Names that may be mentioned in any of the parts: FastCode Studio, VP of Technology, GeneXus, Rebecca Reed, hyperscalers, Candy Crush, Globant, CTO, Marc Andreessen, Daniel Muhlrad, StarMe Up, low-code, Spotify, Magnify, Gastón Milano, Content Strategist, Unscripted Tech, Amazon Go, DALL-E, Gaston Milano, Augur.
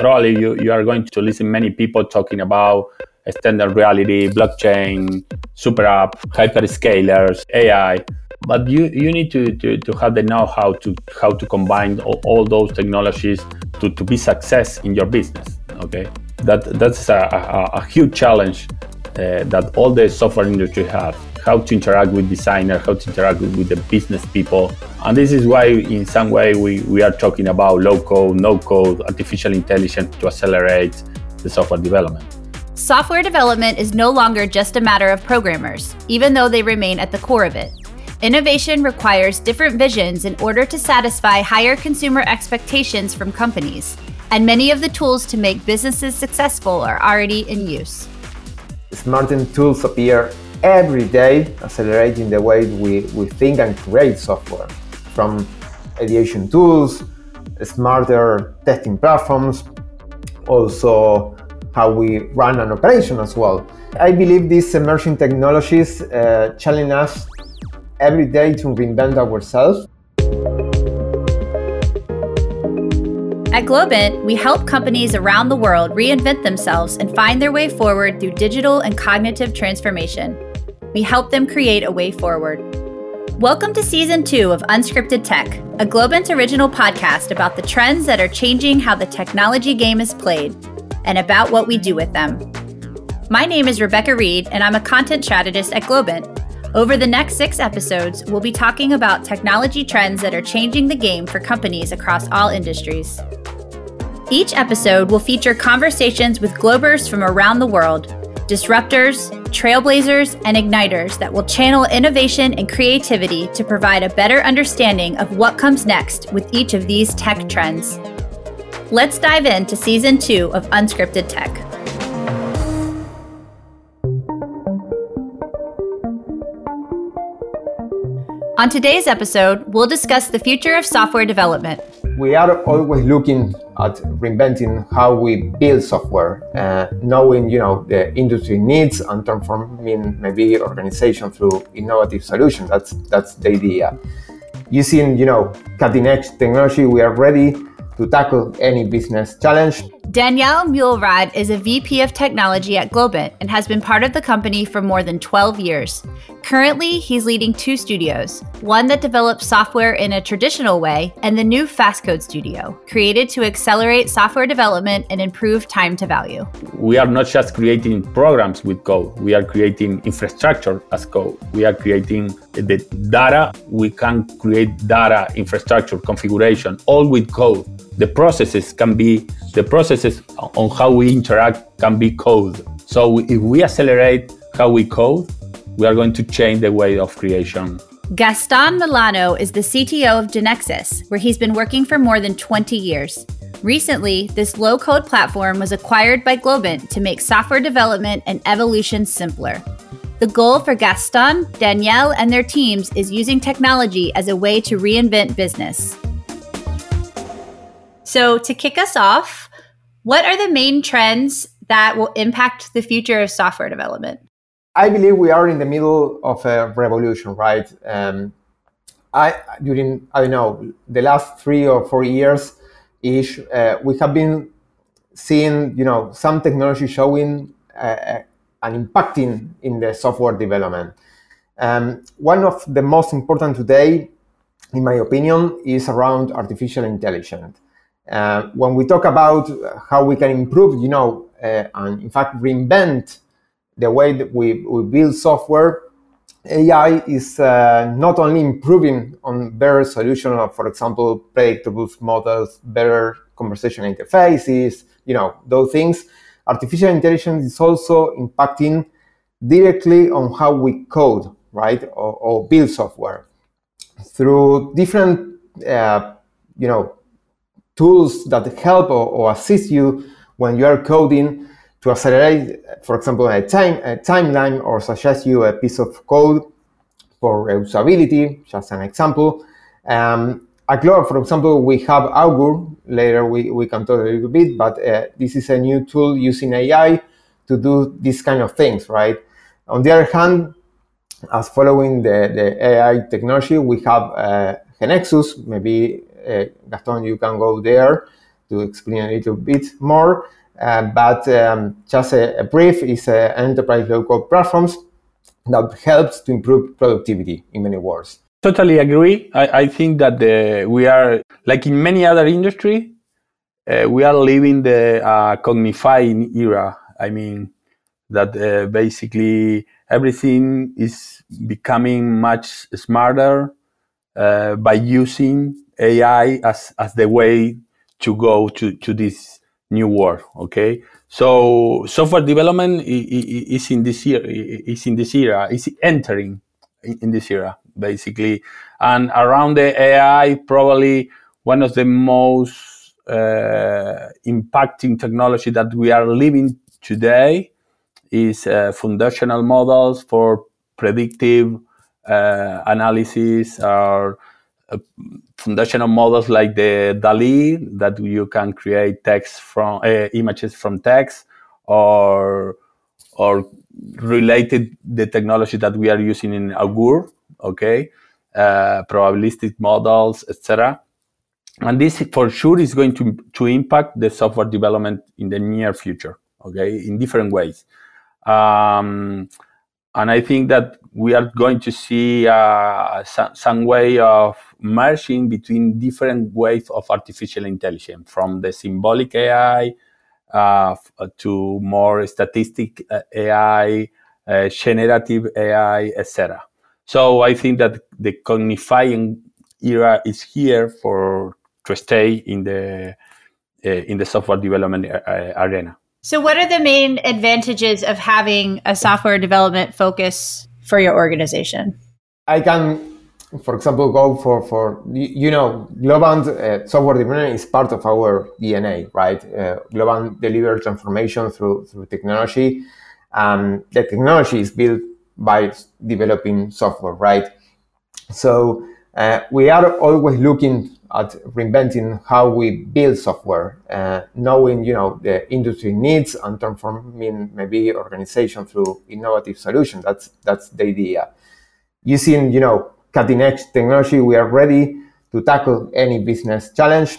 probably you are going to listen many people talking about extended reality, blockchain, super app, hyperscalers, AI. But you need to have the know-how to combine all those technologies to be success in your business. Okay, that's a huge challenge that all the software industry have. How to interact with designers, how to interact with the business people. And this is why in some way we are talking about low code, no code, artificial intelligence to accelerate the software development. Software development is no longer just a matter of programmers, even though they remain at the core of it. Innovation requires different visions in order to satisfy higher consumer expectations from companies, and many of the tools to make businesses successful are already in use. Smart tools appear every day, accelerating the way we think and create software. From ideation tools, smarter testing platforms, also how we run an operation as well. I believe these emerging technologies challenge us every day to reinvent ourselves. At Globant, we help companies around the world reinvent themselves and find their way forward through digital and cognitive transformation. We help them create a way forward. Welcome to Season 2 of Unscripted Tech, a Globant original podcast about the trends that are changing how the technology game is played and about what we do with them. My name is Rebecca Reed, and I'm a content strategist at Globant. Over the next 6 episodes, we'll be talking about technology trends that are changing the game for companies across all industries. Each episode will feature conversations with Globers from around the world, disruptors, trailblazers, and igniters that will channel innovation and creativity to provide a better understanding of what comes next with each of these tech trends. Let's dive into Season 2 of Unscripted Tech. On today's episode, we'll discuss the future of software development. We are always looking at reinventing how we build software, knowing the industry needs and transforming maybe organization through innovative solutions. That's the idea. Using cutting-edge technology, we are ready to tackle any business challenge. Daniel Muhlrad is a VP of Technology at Globant and has been part of the company for more than 12 years. Currently, he's leading 2 studios, one that develops software in a traditional way and the new FastCode Studio, created to accelerate software development and improve time to value. We are not just creating programs with code, we are creating infrastructure as code. We are creating the data, we can create data, infrastructure, configuration, all with code. The processes on how we interact can be code. So if we accelerate how we code, we are going to change the way of creation. Gaston Milano is the CTO of GeneXus, where he's been working for more than 20 years. Recently, this low-code platform was acquired by Globant to make software development and evolution simpler. The goal for Gaston, Danielle, and their teams is using technology as a way to reinvent business. So to kick us off, what are the main trends that will impact the future of software development? I believe we are in the middle of a revolution, right? The last 3 or 4 years-ish, we have been seeing, some technology showing and impacting in the software development. One of the most important today, in my opinion, is around artificial intelligence. When we talk about how we can improve, and in fact reinvent the way that we build software, AI is not only improving on better solution of, for example, predictable models, better conversation interfaces, those things. Artificial intelligence is also impacting directly on how we code, right, or build software through different, tools that help or assist you when you are coding to accelerate, for example, a timeline, or suggest you a piece of code for reusability, just an example. At Globant, for example, we have Augur. Later we can talk a little bit, but this is a new tool using AI to do these kind of things, right? On the other hand, as following the AI technology, we have GeneXus, maybe Gaston, you can go there to explain a little bit more. Just a brief is enterprise low-code platforms that helps to improve productivity in many words. Totally agree. I think that we are, like in many other industries, we are living the cognifying era. I mean, that basically everything is becoming much smarter by using AI as the way to go to this new world. Okay, so software development is in this era. Is entering in this era basically, and around the AI, probably one of the most impacting technology that we are living today is foundational models for predictive analysis, or foundational models like the DALL-E, that you can create text from images from text, or related the technology that we are using in Augur, okay, probabilistic models, etc. And this for sure is going to impact the software development in the near future, okay, in different ways. And I think that we are going to see some way of merging between different waves of artificial intelligence, from the symbolic AI to more statistic AI, generative AI, etc. So I think that the cognifying era is here to stay in the software development arena. So what are the main advantages of having a software development focus for your organization? I can, for example, go for you know, Globant software development is part of our DNA, right? Globant delivers transformation through technology. The technology is built by developing software, right? So we are always looking at reinventing how we build software, knowing, you know, the industry needs and transforming maybe organization through innovative solutions. That's the idea. Using, you know, cutting-edge technology, we are ready to tackle any business challenge.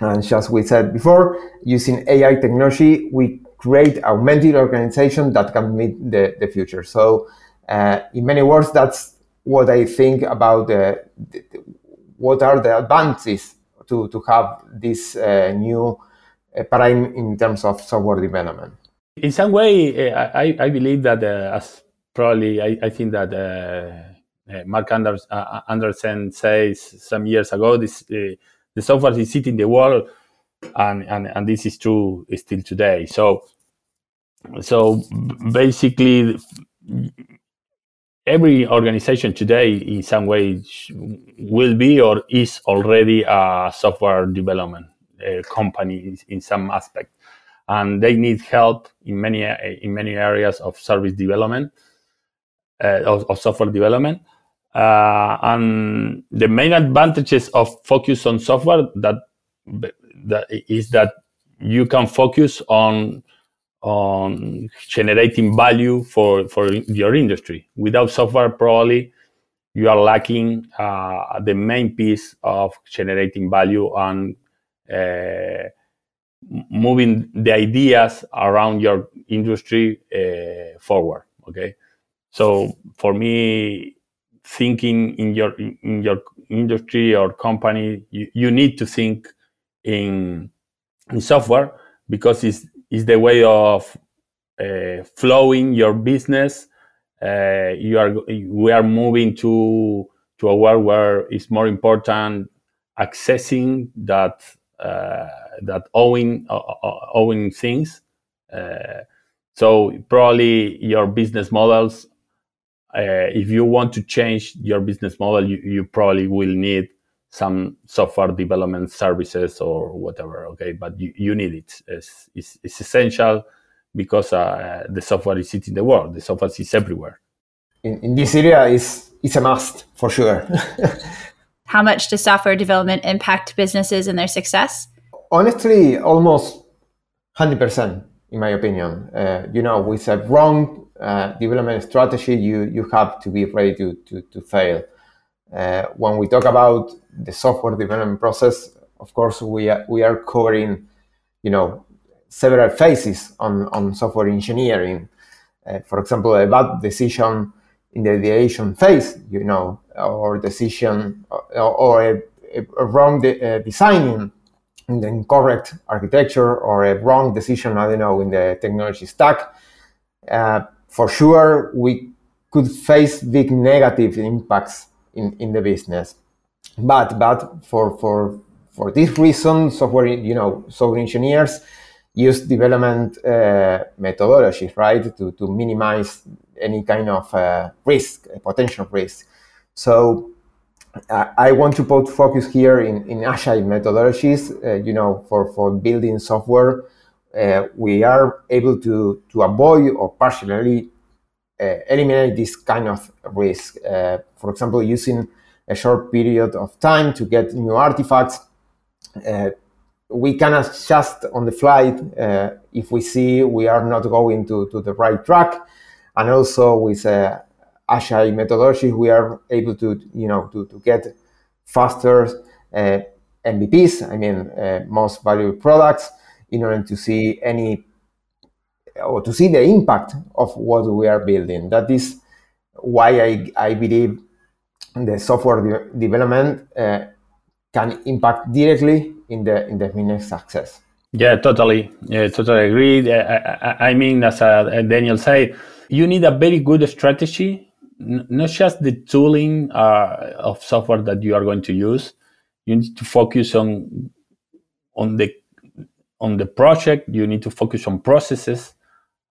And just we said before, using AI technology, we create augmented organization that can meet the future. So in many words, that's what I think about what are the advantages to have this new paradigm in terms of software development? In some way, I believe that as probably I think that Marc Andreessen says some years ago, this the software is hitting the wall, and this is true still today. So basically, every organization today, in some way, will be or is already a software development company in some aspect, and they need help in many areas of service development, of software development. And the main advantages of focus on software that is that you can focus on generating value for your industry. Without software, probably you are lacking the main piece of generating value and moving the ideas around your industry forward. Okay, so for me, thinking in your industry or company, you need to think in software, because it's the way of flowing your business. We are moving to a world where it's more important accessing that owning things. So probably your business models. If you want to change your business model, you probably will need some software development services or whatever, okay? But you need it. It's essential, because the software is hitting the world. The software is everywhere. In this area, it's a must, for sure. How much does software development impact businesses and their success? Honestly, almost 100%, in my opinion. You know, with a wrong development strategy, you have to be ready to fail. When we talk about the software development process, Of course, we are covering, several phases on software engineering. For example, a bad decision in the ideation phase, or decision or a wrong designing in the incorrect architecture, or a wrong decision, in the technology stack. For sure, we could face big negative impacts in the business. But for this reason, software engineers use development methodologies, right, to minimize any kind of risk, potential risk. So I want to put focus here in agile methodologies. For building software, we are able to avoid or partially eliminate this kind of risk. For example, using a short period of time to get new artifacts. We can adjust on the fly if we see we are not going to the right track. And also with agile methodology, we are able to get faster MVPs, most valuable products, in order to see the impact of what we are building. That is why I believe the software development can impact directly in the business success. Yeah, totally. Yeah, totally agree. As Daniel said, you need a very good strategy, not just the tooling of software that you are going to use. You need to focus on the project. You need to focus on processes.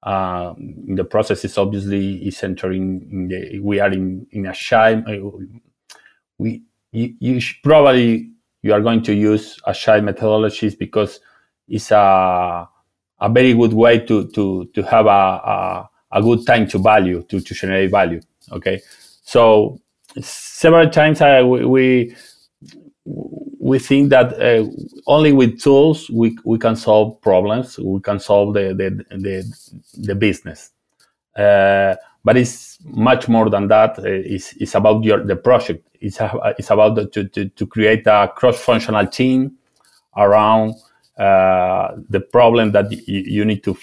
The processes obviously is entering. We are in a shy. You are going to use agile methodologies because it's a very good way to have a good time to value, to generate value. Okay, so several times we think that only with tools we can solve problems, we can solve the business, but it's much more than that. It's about the project. It's about to create a cross-functional team around the problem that you need to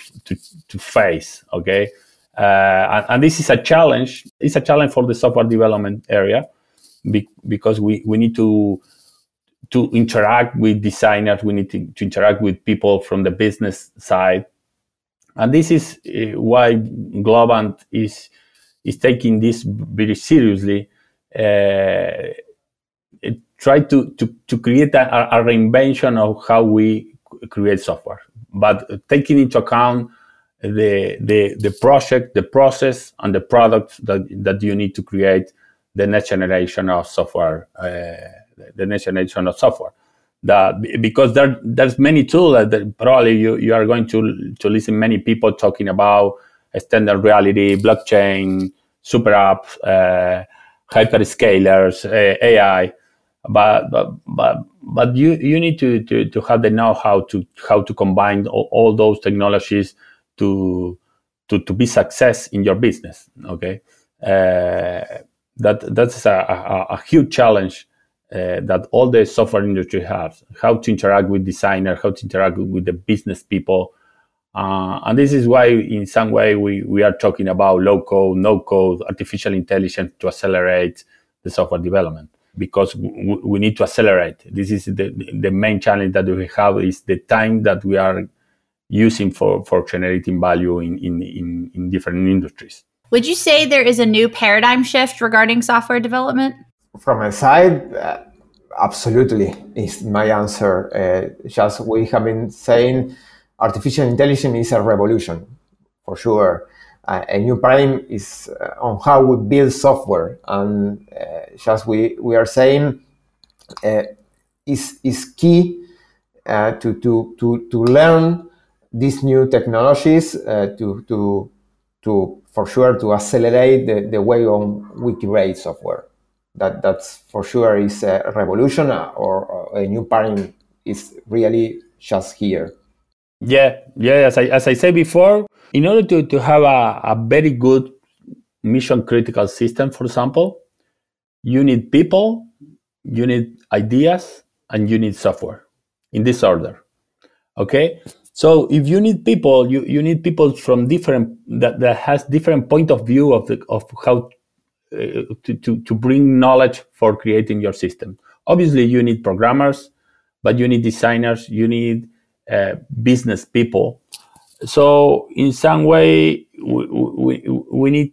face. Okay, and this is a challenge. It's a challenge for the software development area because we need to interact with designers. We need to interact with people from the business side. And this is why Globant is taking this very seriously. Try to create a reinvention of how we create software, but taking into account the project, the process, and the product that you need to create the next generation of software. Because there's many tools that probably you are going to listen many people talking about extended reality, blockchain, super apps, hyperscalers, AI, but you need to have the know-how how to combine all those technologies to be success in your business. Okay, that's a huge challenge that all the software industry has, how to interact with designers, how to interact with the business people. And this is why in some way we are talking about low code, no code, artificial intelligence to accelerate the software development, because we need to accelerate. This is the main challenge that we have, is the time that we are using for generating value in different industries. Would you say there is a new paradigm shift regarding software development? From my side, absolutely is my answer. Just we have been saying artificial intelligence is a revolution, for sure. A new paradigm is on how we build software. And just we are saying is key to learn these new technologies, to for sure to accelerate the way on we create software. That's for sure is a revolution, or a new paradigm is really just here. Yeah. As I said before, in order to have a very good mission critical system, for example, you need people, you need ideas, and you need software. in this order. Okay. So if you need people, you need people from different, that has different point of view of how to bring knowledge for creating your system. Obviously, you need programmers, but you need designers, you need business people. So in some way, we need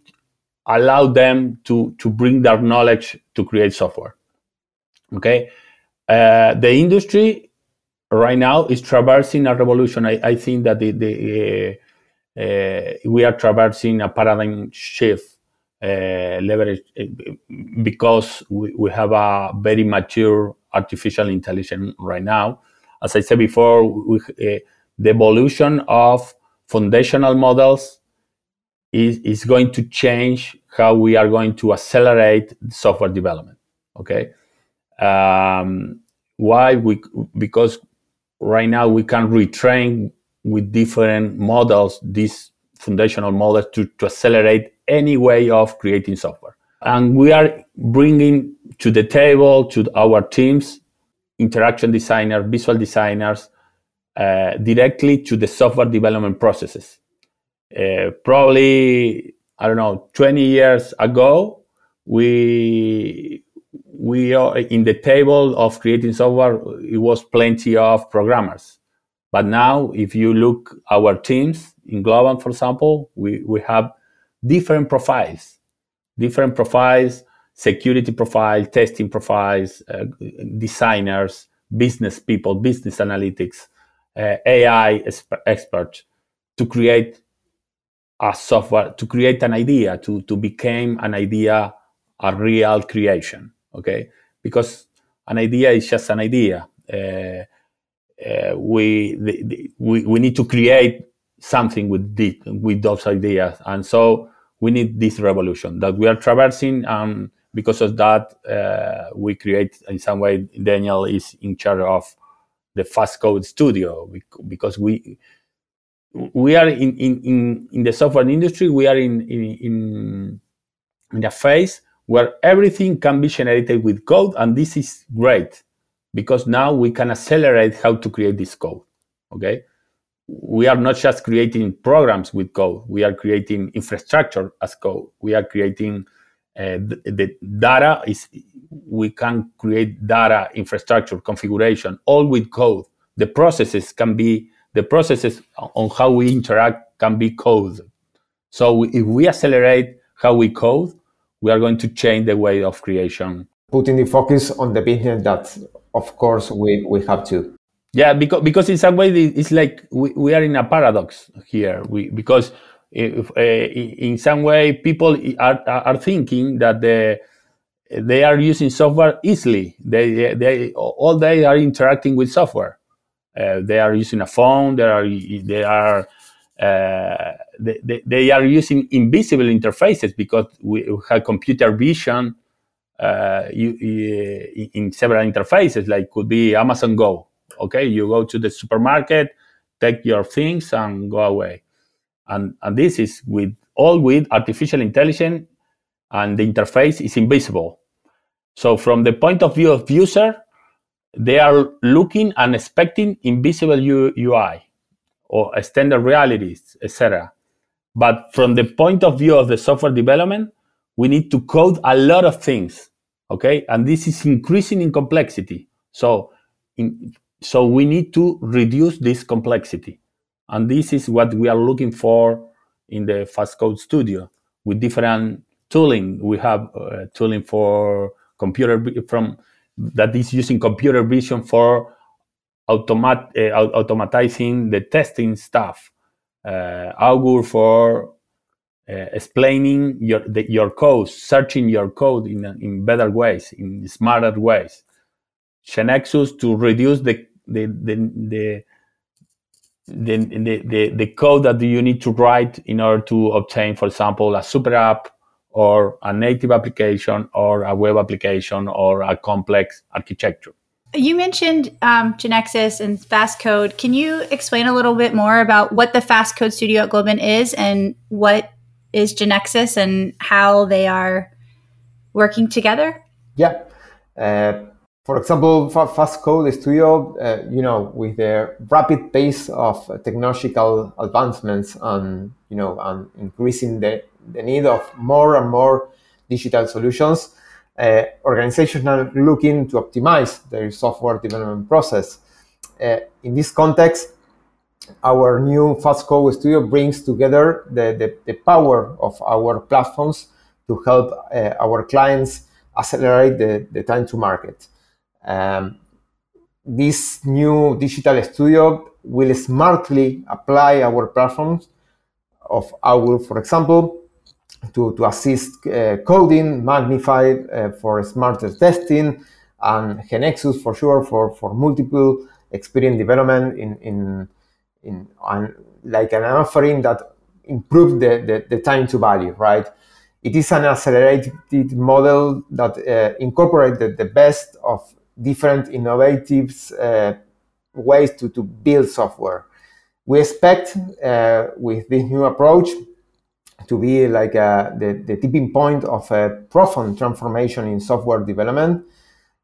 allow them to bring their knowledge to create software. Okay, the industry right now is traversing a revolution. I think that we are traversing a paradigm shift, leverage, because we have a very mature artificial intelligence right now. As I said before, the evolution of foundational models is going to change how we are going to accelerate software development. Okay, why? Because right now we can retrain with different models, these foundational models, to accelerate any way of creating software. And we are bringing to the table, to our teams, interaction designers, visual designers, directly to the software development processes. Probably, I don't know, 20 years ago, we are in the table of creating software. It was plenty of programmers. But now, if you look our teams in Globant, for example, we have different profiles, security profile, testing profiles, designers, business people, business analytics, AI experts, to create a software, to create an idea, to become an idea, a real creation. Okay, because an idea is just an idea. We need to create something with those ideas, and so we need this revolution that we are traversing. Because of that, we create, in some way, Daniel is in charge of the FastCode Studio, because we are in the software industry. We are in a phase where everything can be generated with code, and this is great because now we can accelerate how to create this code. Okay. We are not just creating programs with code. We are creating infrastructure as code. We are creating the data. We can create data, infrastructure, configuration, all with code. The processes on how we interact can be code. So if we accelerate how we code, we are going to change the way of creation. Putting the focus on the business, that, of course, we have to. Yeah, because in some way it's like we are in a paradox here. Because if, in some way people are thinking that they are using software easily. They all day are interacting with software. They are using a phone. They are using invisible interfaces because we have computer vision in several interfaces. Like could be Amazon Go. Okay, you go to the supermarket, take your things, and go away. And this is with artificial intelligence, and the interface is invisible. So from the point of view of user, they are looking and expecting invisible UI or extended realities, etc. But from the point of view of the software development, we need to code a lot of things. Okay, and this is increasing in complexity. So we need to reduce this complexity. And this is what we are looking for in the FastCode Studio with different tooling. We have tooling for that is using computer vision for automatizing the testing stuff. Augur for explaining your code, searching your code in better ways, in smarter ways. GeneXus to reduce the code that you need to write in order to obtain, for example, a super app or a native application or a web application or a complex architecture. You mentioned GeneXus and FastCode. Can you explain a little bit more about what the FastCode Studio at Globant is and what is GeneXus and how they are working together? Yeah. For example, FastCode Studio, with their rapid pace of technological advancements and, and increasing the need of more and more digital solutions, organizations are looking to optimize their software development process. In this context, our new FastCode Studio brings together the power of our platforms to help our clients accelerate the time to market. This new digital studio will smartly apply our platforms of Augur, for example, to assist coding, Magnify for smarter testing, and GeneXus for sure for multiple experience development in like an offering that improves the time to value, right? It is an accelerated model that incorporates the best of different innovative ways to build software. We expect with this new approach to be like the tipping point of a profound transformation in software development.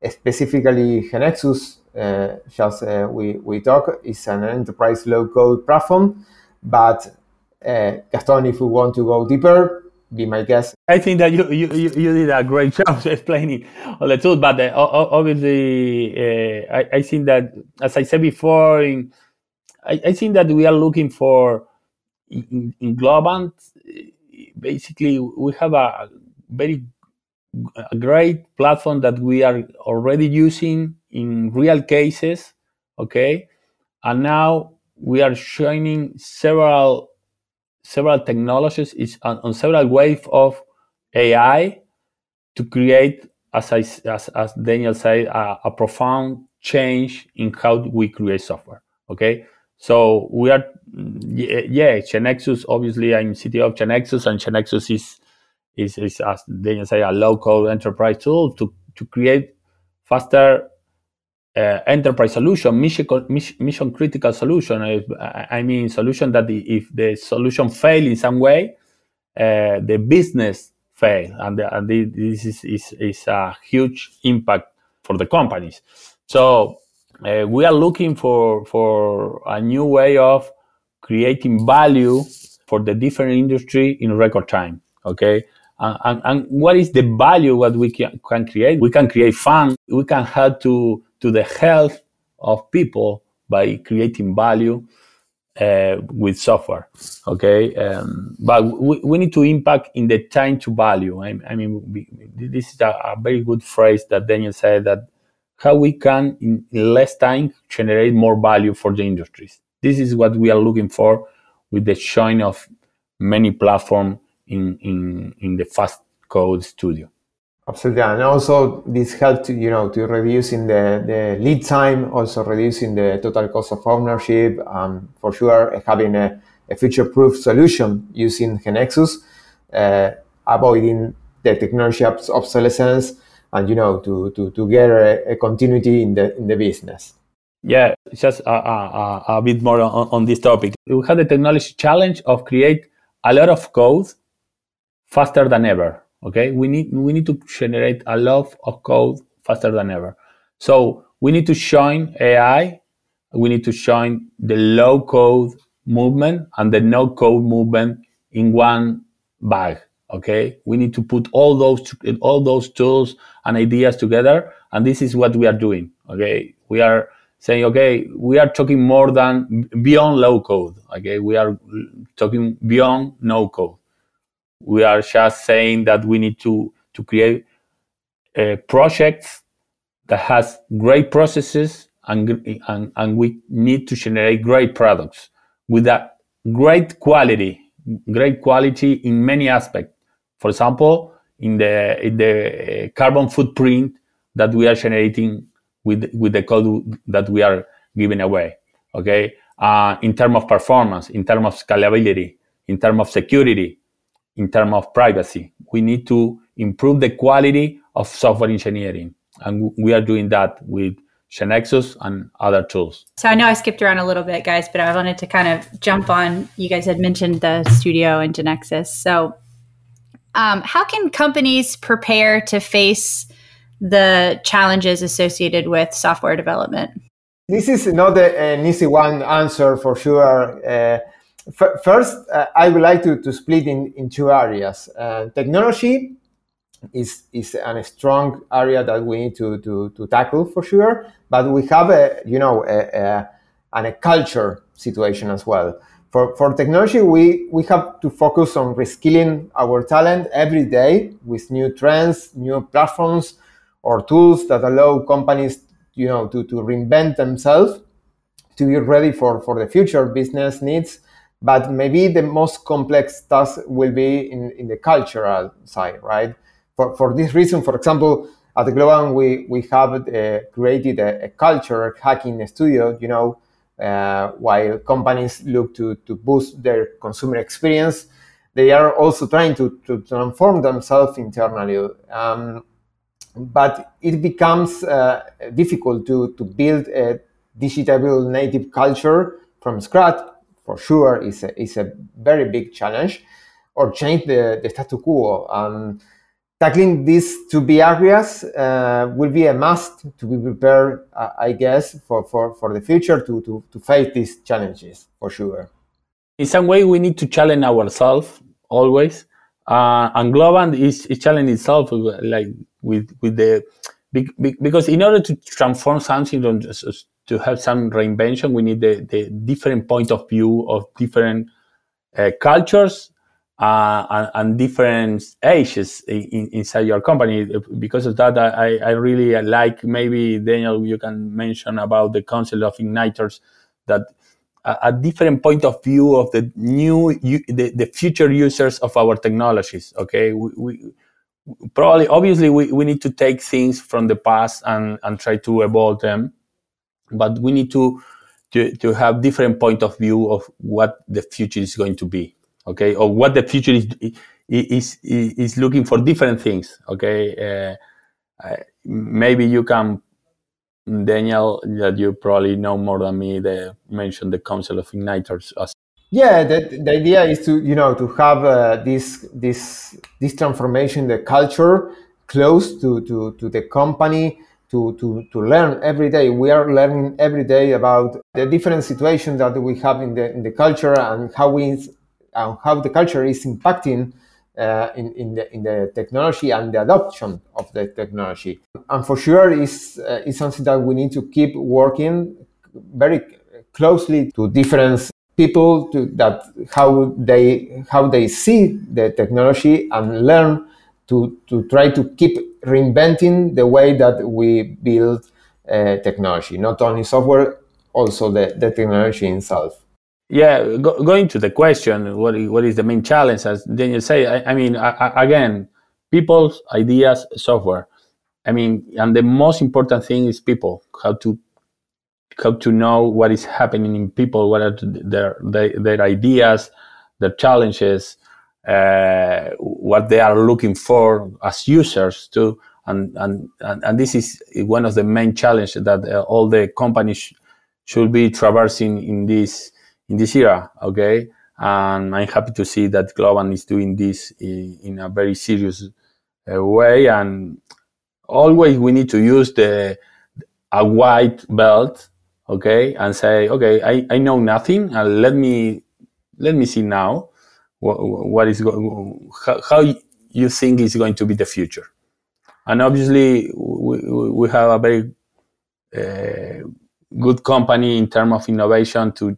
Specifically, GeneXus, we talk, is an enterprise low-code platform. But Gaston, if we want to go deeper, be my guest. I think that you did a great job explaining all the tools, but obviously, I think that, as I said before, I think that we are looking for, in Globant, basically, we have a great platform that we are already using in real cases, okay? And now we are shining several technologies on several waves of AI to create, as Daniel said, a profound change in how we create software, okay? So we are, GeneXus, obviously I'm CTO of GeneXus, and GeneXus is as Daniel said, a low-code enterprise tool to create faster enterprise solution, mission-critical solution. I mean, solution that if the solution fail in some way, the business fail, and this is a huge impact for the companies. So we are looking for a new way of creating value for the different industry in record time, okay? And what is the value what we can create? We can create fun. We can help to the health of people by creating value with software, okay? But we need to impact in the time to value. I mean, this is a very good phrase that Daniel said, that how we can, in less time, generate more value for the industries. This is what we are looking for with the shine of many platforms in the FastCode Studio. Absolutely, and also this helps to reducing the lead time, also reducing the total cost of ownership, and for sure having a future-proof solution using GeneXus, avoiding the technology obsolescence, and to get a continuity in the business. Yeah, just a bit more on this topic. We had the technology challenge of create a lot of code faster than ever. Okay, we need to generate a lot of code faster than ever. So we need to join AI. We need to join the low code movement and the no code movement in one bag. Okay, we need to put all those tools and ideas together, and this is what we are doing. Okay, we are saying, okay, we are talking more than beyond low code. Okay, we are talking beyond no code. We are just saying that we need to create projects that has great processes, and we need to generate great products with a great quality in many aspects. For example, in the carbon footprint that we are generating with the code that we are giving away, okay? In terms of performance, in terms of scalability, in terms of security, in terms of privacy, we need to improve the quality of software engineering. And we are doing that with GeneXus and other tools. So I know I skipped around a little bit, guys, but I wanted to kind of jump on. You guys had mentioned the studio and GeneXus. So how can companies prepare to face the challenges associated with software development? This is not an easy one answer for sure. First, I would like to split in two areas. Technology is a strong area that we need to tackle for sure, but we have a culture situation as well. For technology, we have to focus on reskilling our talent every day with new trends, new platforms, or tools that allow companies, to reinvent themselves, to be ready for the future business needs. But maybe the most complex task will be in the cultural side, right? For this reason, for example, at Globant, we have created a culture hacking studio, while companies look to boost their consumer experience, they are also trying to transform themselves internally. But it becomes difficult to build a digital native culture from scratch. For sure, is a very big challenge, or change the status quo. Tackling these two big areas will be a must to be prepared, I guess, for the future to face these challenges, for sure. In some way, we need to challenge ourselves always. And Globant is challenging itself like with the big, because in order to transform something, to have some reinvention, we need the different point of view of different cultures. And different ages inside your company. Because of that, I really like, maybe, Daniel, you can mention about the concept of igniters, that a different point of view of the new, the future users of our technologies, okay? We probably, obviously, we need to take things from the past and try to evolve them, but we need to have different point of view of what the future is going to be. Okay, or what the future is looking for different things. Okay, maybe you can, Daniel, that you probably know more than me, mention the concept of igniters. Yeah, the idea is to have this transformation, the culture close to the company, to learn every day. We are learning every day about the different situations that we have in the culture and how the culture is impacting in the technology and the adoption of the technology. And for sure, is something that we need to keep working very closely to different people, how they see the technology, and learn to try to keep reinventing the way that we build technology, not only software, also the technology itself. Yeah, going to the question, what is the main challenge? As Daniel said, I mean, again, people's ideas, software. I mean, and the most important thing is people. How to know what is happening in people, what are their ideas, their challenges, what they are looking for as users too. And this is one of the main challenges that all the companies should be traversing in this era, okay? And I'm happy to see that Globant is doing this in a very serious way. And always we need to use a wide belt, okay? And say, okay, I know nothing, and let me see now how you think is going to be the future. And obviously we have a very good company in terms of innovation to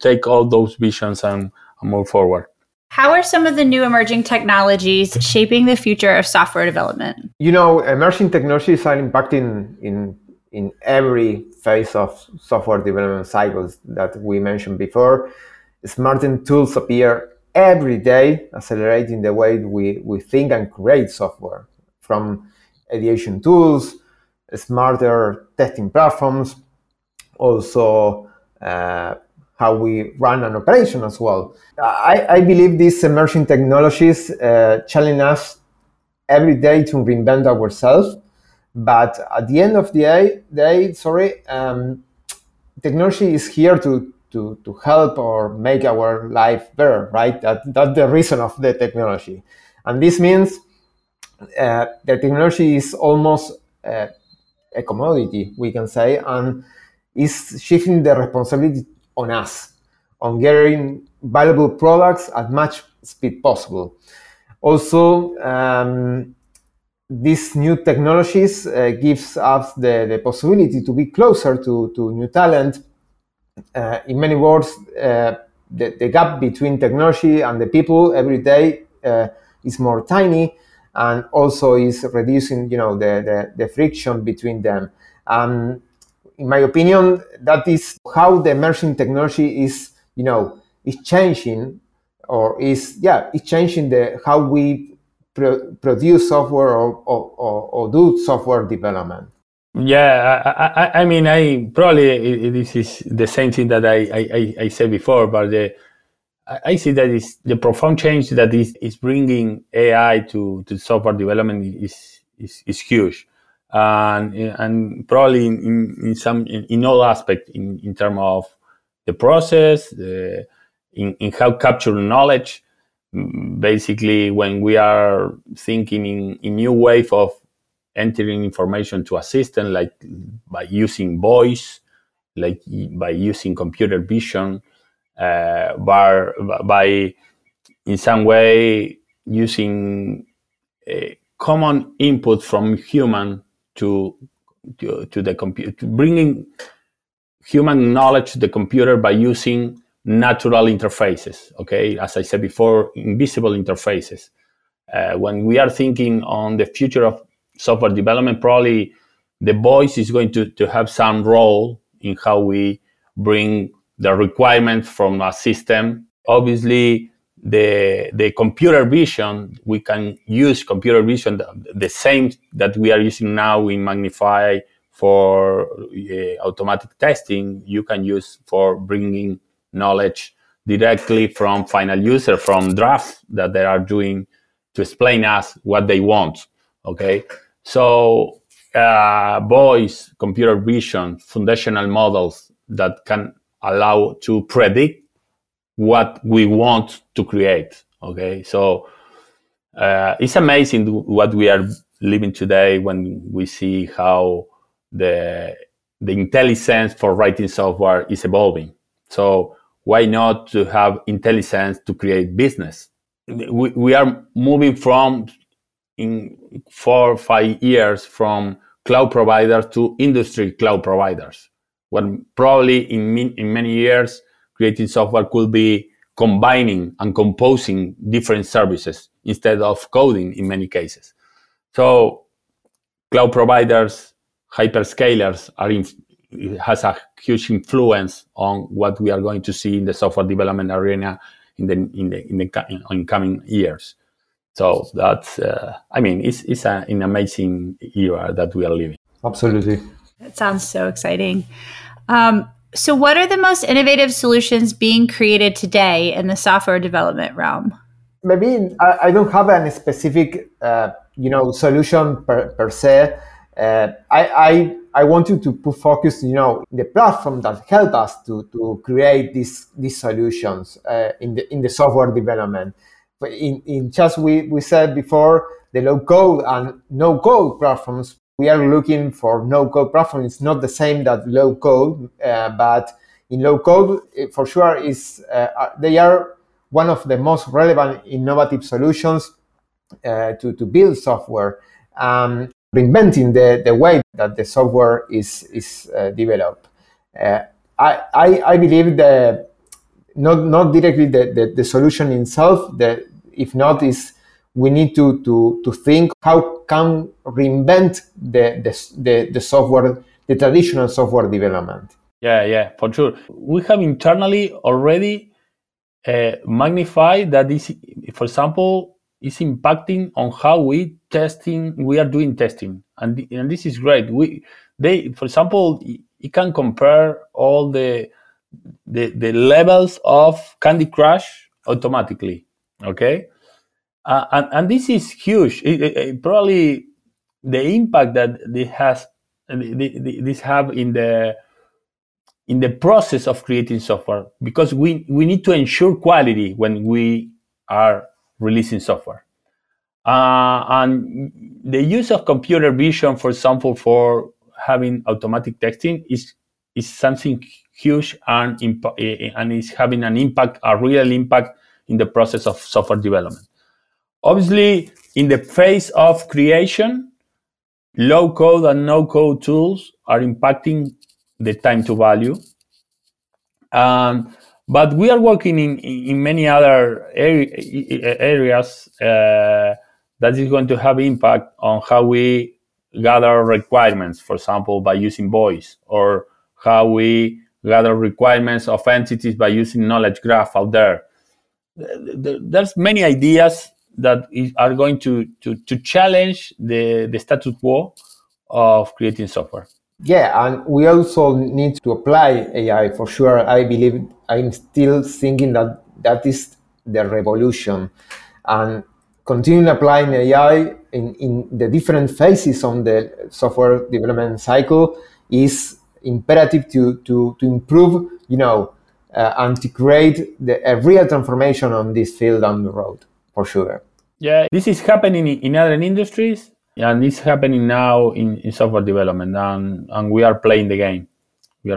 take all those visions and move forward. How are some of the new emerging technologies shaping the future of software development? Emerging technologies are impacting in every phase of software development cycles that we mentioned before. Smarting tools appear every day, accelerating the way we think and create software, from ideation tools, smarter testing platforms, also how we run an operation as well. I believe these emerging technologies challenge us every day to reinvent ourselves. But at the end of the day, technology is here to help or make our life better, right? That's the reason of the technology. And this means the technology is almost a commodity, we can say, and is shifting the responsibility on us, on getting valuable products at much speed possible. Also, these new technologies gives us the possibility to be closer to new talent. In many words, the gap between technology and the people every day is more tiny, and also is reducing, you know, the friction between them. In my opinion, that is how the emerging technology is, you know, is changing, or is, yeah, it's changing the how we produce software or do software development. Yeah, I mean, I probably this is the same thing that I said before, but I see that is the profound change that is bringing AI to software development is huge, and probably in all aspects, in terms of the process, in how capture knowledge. Basically, when we are thinking in new wave of entering information to a system, like by using voice, like by using computer vision, by in some way using a common input from human to the computer, bringing human knowledge to the computer by using natural interfaces. Okay, as I said before, invisible interfaces. When we are thinking on the future of software development, probably the voice is going to have some role in how we bring the requirements from a system. Obviously, the computer vision, we can use computer vision the same that we are using now in Magnify for automatic testing. You can use for bringing knowledge directly from final user, from drafts that they are doing to explain us what they want. Okay, so voice, computer vision, foundational models that can allow to predict what we want to create. Okay, so it's amazing what we are living today when we see how the intelligence for writing software is evolving. So why not to have intelligence to create business? We are moving from, in 4 or 5 years, from cloud providers to industry cloud providers, when probably in many years creating software could be combining and composing different services instead of coding in many cases. So cloud providers, hyperscalers has a huge influence on what we are going to see in the software development arena in the coming years. So that's, I mean, it's an amazing era that we are living. Absolutely. That sounds so exciting. So what are the most innovative solutions being created today in the software development realm? Maybe I don't have any specific, solution per se. I wanted to put focus, the platform that helped us to create these solutions in the software development. In just we said before, the low-code and no-code platforms, we are looking for no-code platform. It's not the same that low-code, but in low-code, for sure, they are one of the most relevant innovative solutions to build software, reinventing the way that the software is developed. I believe that not directly the solution itself, if not, is we need to think how can reinvent the software, the traditional software development. Yeah, for sure. We have internally already Magnify that is, for example, is impacting on how we are doing testing, and this is great. For example, you can compare all the levels of Candy Crush automatically, okay? And this is huge. It probably the impact that this have in the process of creating software, because we need to ensure quality when we are releasing software. And the use of computer vision, for example, for having automatic texting is something huge and is having an impact, a real impact in the process of software development. Obviously, in the phase of creation, low code and no code tools are impacting the time to value. But we are working in many other areas that is going to have impact on how we gather requirements, for example, by using voice, or how we gather requirements of entities by using knowledge graph out there. There's many ideas that are going to challenge the status quo of creating software. Yeah, and we also need to apply AI for sure. I believe I'm still thinking that is the revolution. And continuing applying AI in the different phases on the software development cycle is imperative to improve, and to create a real transformation on this field down the road, for sure. Yeah, this is happening in other industries, and it's happening now in software development, and we are playing the game. We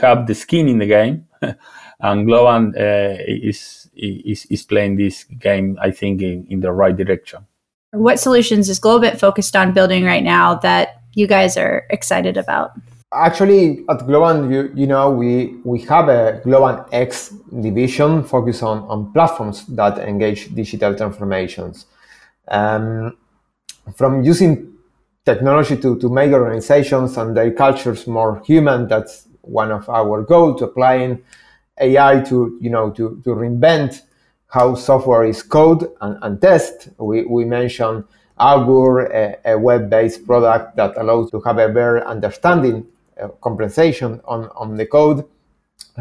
have the skin in the game, and Globant is playing this game, I think, in the right direction. What solutions is Globant focused on building right now that you guys are excited about? Actually, at Globant, we have a Globant X division focused on platforms that engage digital transformations. From using technology to make organizations and their cultures more human, that's one of our goals, to applying AI to reinvent how software is coded and tested. We mentioned Augur, a web-based product that allows to have a better understanding, compensation on the code,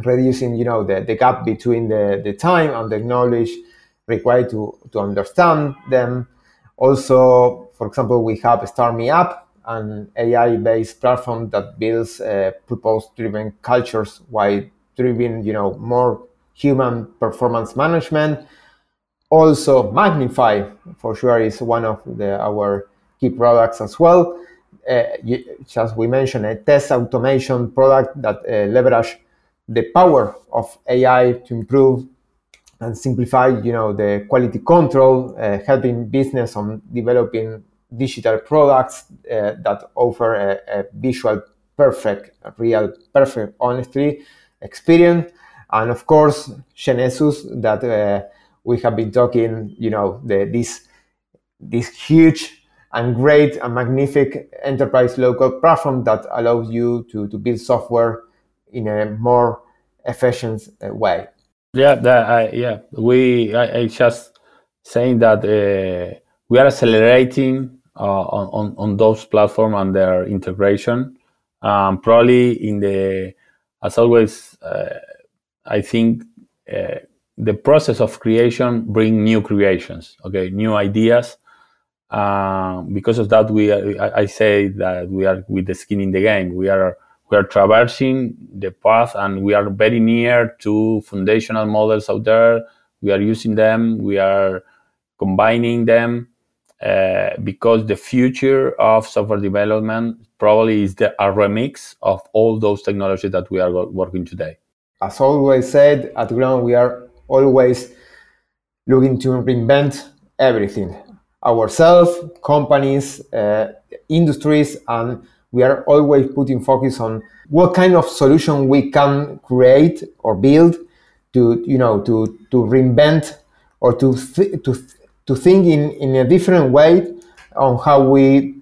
reducing the gap between the time and the knowledge required to understand them. Also, for example, we have StarMe Up, an AI-based platform that builds purpose-driven cultures while driving, more human performance management. Also, Magnify, for sure, is one of our key products as well. As we mentioned, a test automation product that leverages the power of AI to improve and simplify, the quality control, helping business on developing digital products that offer a visual perfect, honestly, experience. And of course, GeneXus, that we have been talking, this huge and great and magnificent enterprise local platform that allows you to build software in a more efficient way. Yeah, I just saying that we are accelerating on those platforms and their integration. Probably as always, I think the process of creation bring new creations, okay, new ideas. Because of that, I say that we are with the skin in the game. We are traversing the path, and we are very near to foundational models out there. We are using them. We are combining them because the future of software development probably is a remix of all those technologies that we are working today. As always said, at Globant, we are always looking to reinvent everything, ourselves, companies, industries, and we are always putting focus on what kind of solution we can create or build to reinvent or to think in a different way on how we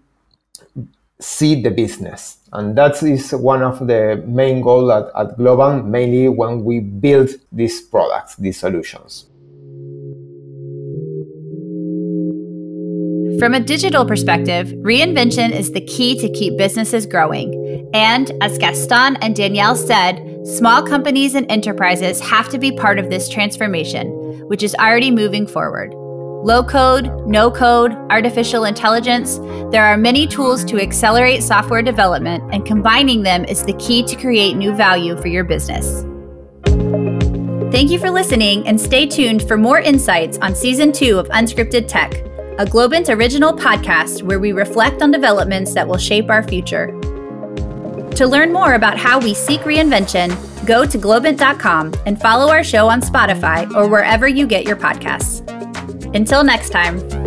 see the business. And that is one of the main goals at Globant, mainly when we build these products, these solutions. From a digital perspective, reinvention is the key to keep businesses growing. And as Gaston and Danielle said, small companies and enterprises have to be part of this transformation, which is already moving forward. Low code, no code, artificial intelligence, there are many tools to accelerate software development, and combining them is the key to create new value for your business. Thank you for listening, and stay tuned for more insights on Season 2 of Unscripted Tech. a Globant original podcast where we reflect on developments that will shape our future. To learn more about how we seek reinvention, go to globant.com and follow our show on Spotify or wherever you get your podcasts. Until next time.